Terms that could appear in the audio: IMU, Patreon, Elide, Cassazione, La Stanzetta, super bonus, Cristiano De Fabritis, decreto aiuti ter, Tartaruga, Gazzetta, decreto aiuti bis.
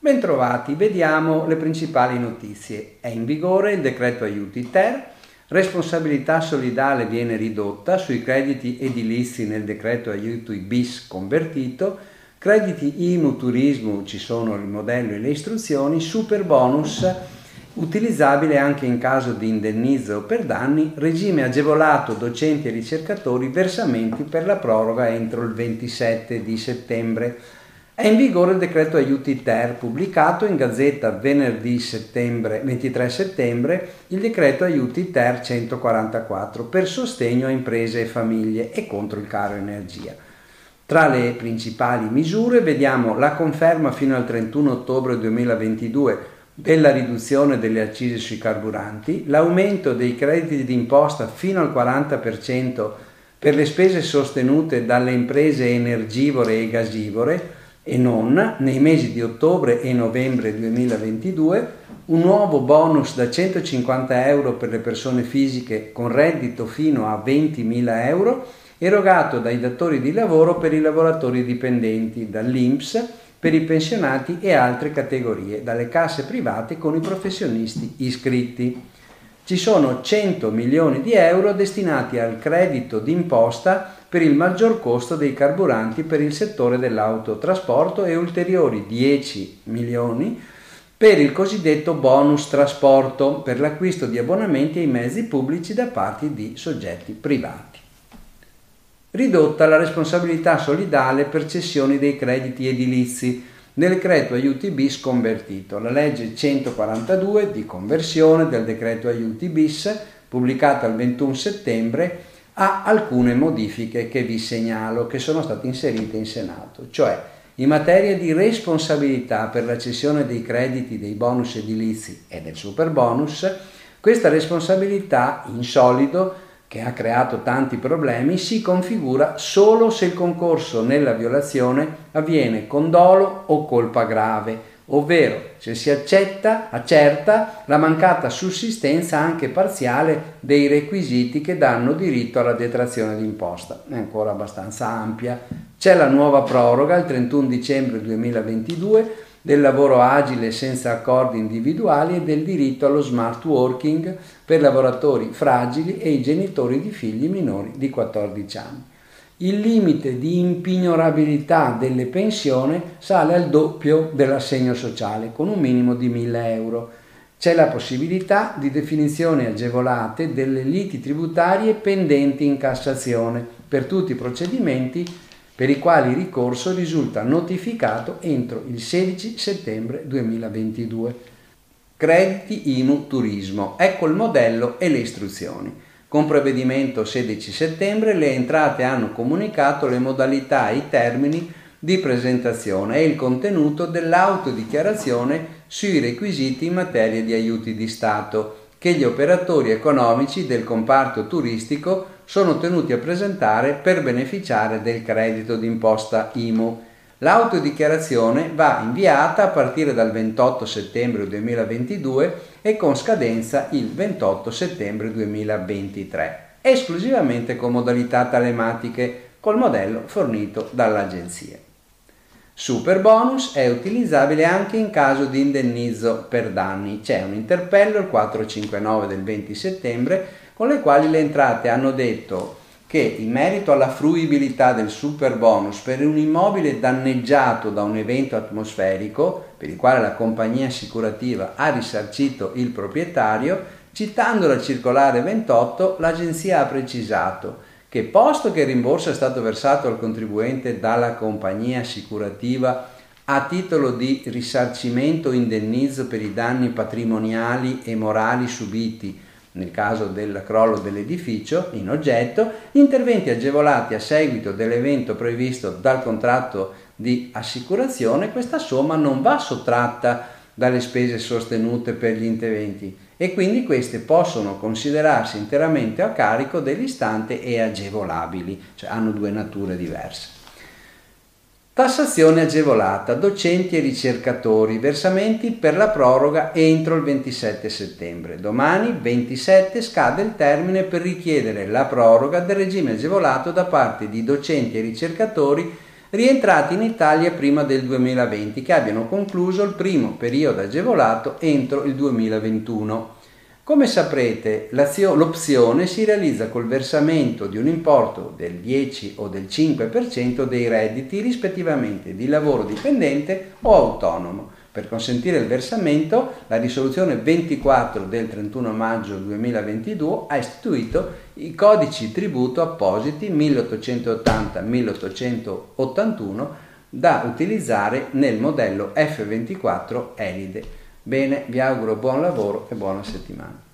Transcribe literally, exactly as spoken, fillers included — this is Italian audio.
Bentrovati, vediamo le principali notizie. È in vigore il decreto aiuti ter, responsabilità solidale viene ridotta sui crediti edilizi nel decreto aiuti bis convertito, crediti I M U turismo ci sono il modello e le istruzioni, super bonus utilizzabile anche in caso di indennizzo per danni, regime agevolato docenti e ricercatori, versamenti per la proroga entro il ventisette di settembre. È in vigore il decreto aiuti ter, pubblicato in Gazzetta venerdì settembre, ventitré settembre, il decreto aiuti ter centoquarantaquattro per sostegno a imprese e famiglie e contro il caro energia. Tra le principali misure vediamo la conferma fino al trentuno ottobre duemilaventidue della riduzione delle accise sui carburanti, l'aumento dei crediti d'imposta fino al quaranta per cento per le spese sostenute dalle imprese energivore e gasivore, e non, nei mesi di ottobre e novembre duemilaventidue, un nuovo bonus da centocinquanta euro per le persone fisiche con reddito fino a ventimila euro, erogato dai datori di lavoro per i lavoratori dipendenti, dall'I N P S per i pensionati e altre categorie, dalle casse private con i professionisti iscritti. Ci sono cento milioni di euro destinati al credito d'imposta per il maggior costo dei carburanti per il settore dell'autotrasporto e ulteriori dieci milioni per il cosiddetto bonus trasporto per l'acquisto di abbonamenti ai mezzi pubblici da parte di soggetti privati. Ridotta la responsabilità solidale per cessioni dei crediti edilizi nel decreto aiuti bis convertito. La legge centoquarantadue di conversione del decreto aiuti bis, pubblicata il ventuno settembre, ha alcune modifiche che vi segnalo che sono state inserite in Senato, cioè in materia di responsabilità per la cessione dei crediti dei bonus edilizi e del super bonus. Questa responsabilità in solido, che ha creato tanti problemi, si configura solo se il concorso nella violazione avviene con dolo o colpa grave, ovvero se si accetta, accerta la mancata sussistenza anche parziale dei requisiti che danno diritto alla detrazione d'imposta. È ancora abbastanza ampia. C'è la nuova proroga il trentuno dicembre duemilaventidue del lavoro agile senza accordi individuali e del diritto allo smart working per lavoratori fragili e i genitori di figli minori di quattordici anni. Il limite di impignorabilità delle pensioni sale al doppio dell'assegno sociale, con un minimo di mille euro. C'è la possibilità di definizioni agevolate delle liti tributarie pendenti in Cassazione per tutti i procedimenti per i quali il ricorso risulta notificato entro il sedici settembre duemilaventidue. Crediti I M U turismo, ecco il modello e le istruzioni. Con provvedimento sedici settembre le entrate hanno comunicato le modalità e i termini di presentazione e il contenuto dell'autodichiarazione sui requisiti in materia di aiuti di Stato che gli operatori economici del comparto turistico sono tenuti a presentare per beneficiare del credito d'imposta I M U. L'autodichiarazione va inviata a partire dal ventotto settembre duemilaventidue e con scadenza il ventotto settembre duemilaventitré, esclusivamente con modalità telematiche col modello fornito dall'agenzia. Super bonus è utilizzabile anche in caso di indennizzo per danni. C'è un interpello, il quattrocentocinquantanove del venti settembre, con le quali le entrate hanno detto che in merito alla fruibilità del super bonus per un immobile danneggiato da un evento atmosferico per il quale la compagnia assicurativa ha risarcito il proprietario, citando la circolare ventotto, l'agenzia ha precisato che, posto che il rimborso è stato versato al contribuente dalla compagnia assicurativa a titolo di risarcimento o indennizzo per i danni patrimoniali e morali subiti nel caso del crollo dell'edificio in oggetto, gli interventi agevolati a seguito dell'evento previsto dal contratto di assicurazione, questa somma non va sottratta dalle spese sostenute per gli interventi e quindi queste possono considerarsi interamente a carico dell'istante e agevolabili, cioè hanno due nature diverse. Tassazione agevolata, docenti e ricercatori, versamenti per la proroga entro il ventisette settembre. Domani, ventisette, scade il termine per richiedere la proroga del regime agevolato da parte di docenti e ricercatori rientrati in Italia prima del duemilaventi, che abbiano concluso il primo periodo agevolato entro il duemilaventuno. Come saprete, l'opzione si realizza col versamento di un importo del dieci o del cinque per cento dei redditi rispettivamente di lavoro dipendente o autonomo. Per consentire il versamento, la risoluzione ventiquattro del trentuno maggio duemilaventidue ha istituito i codici tributo appositi milleottocentottanta milleottocentottantuno da utilizzare nel modello F ventiquattro Elide. Bene, vi auguro buon lavoro e buona settimana.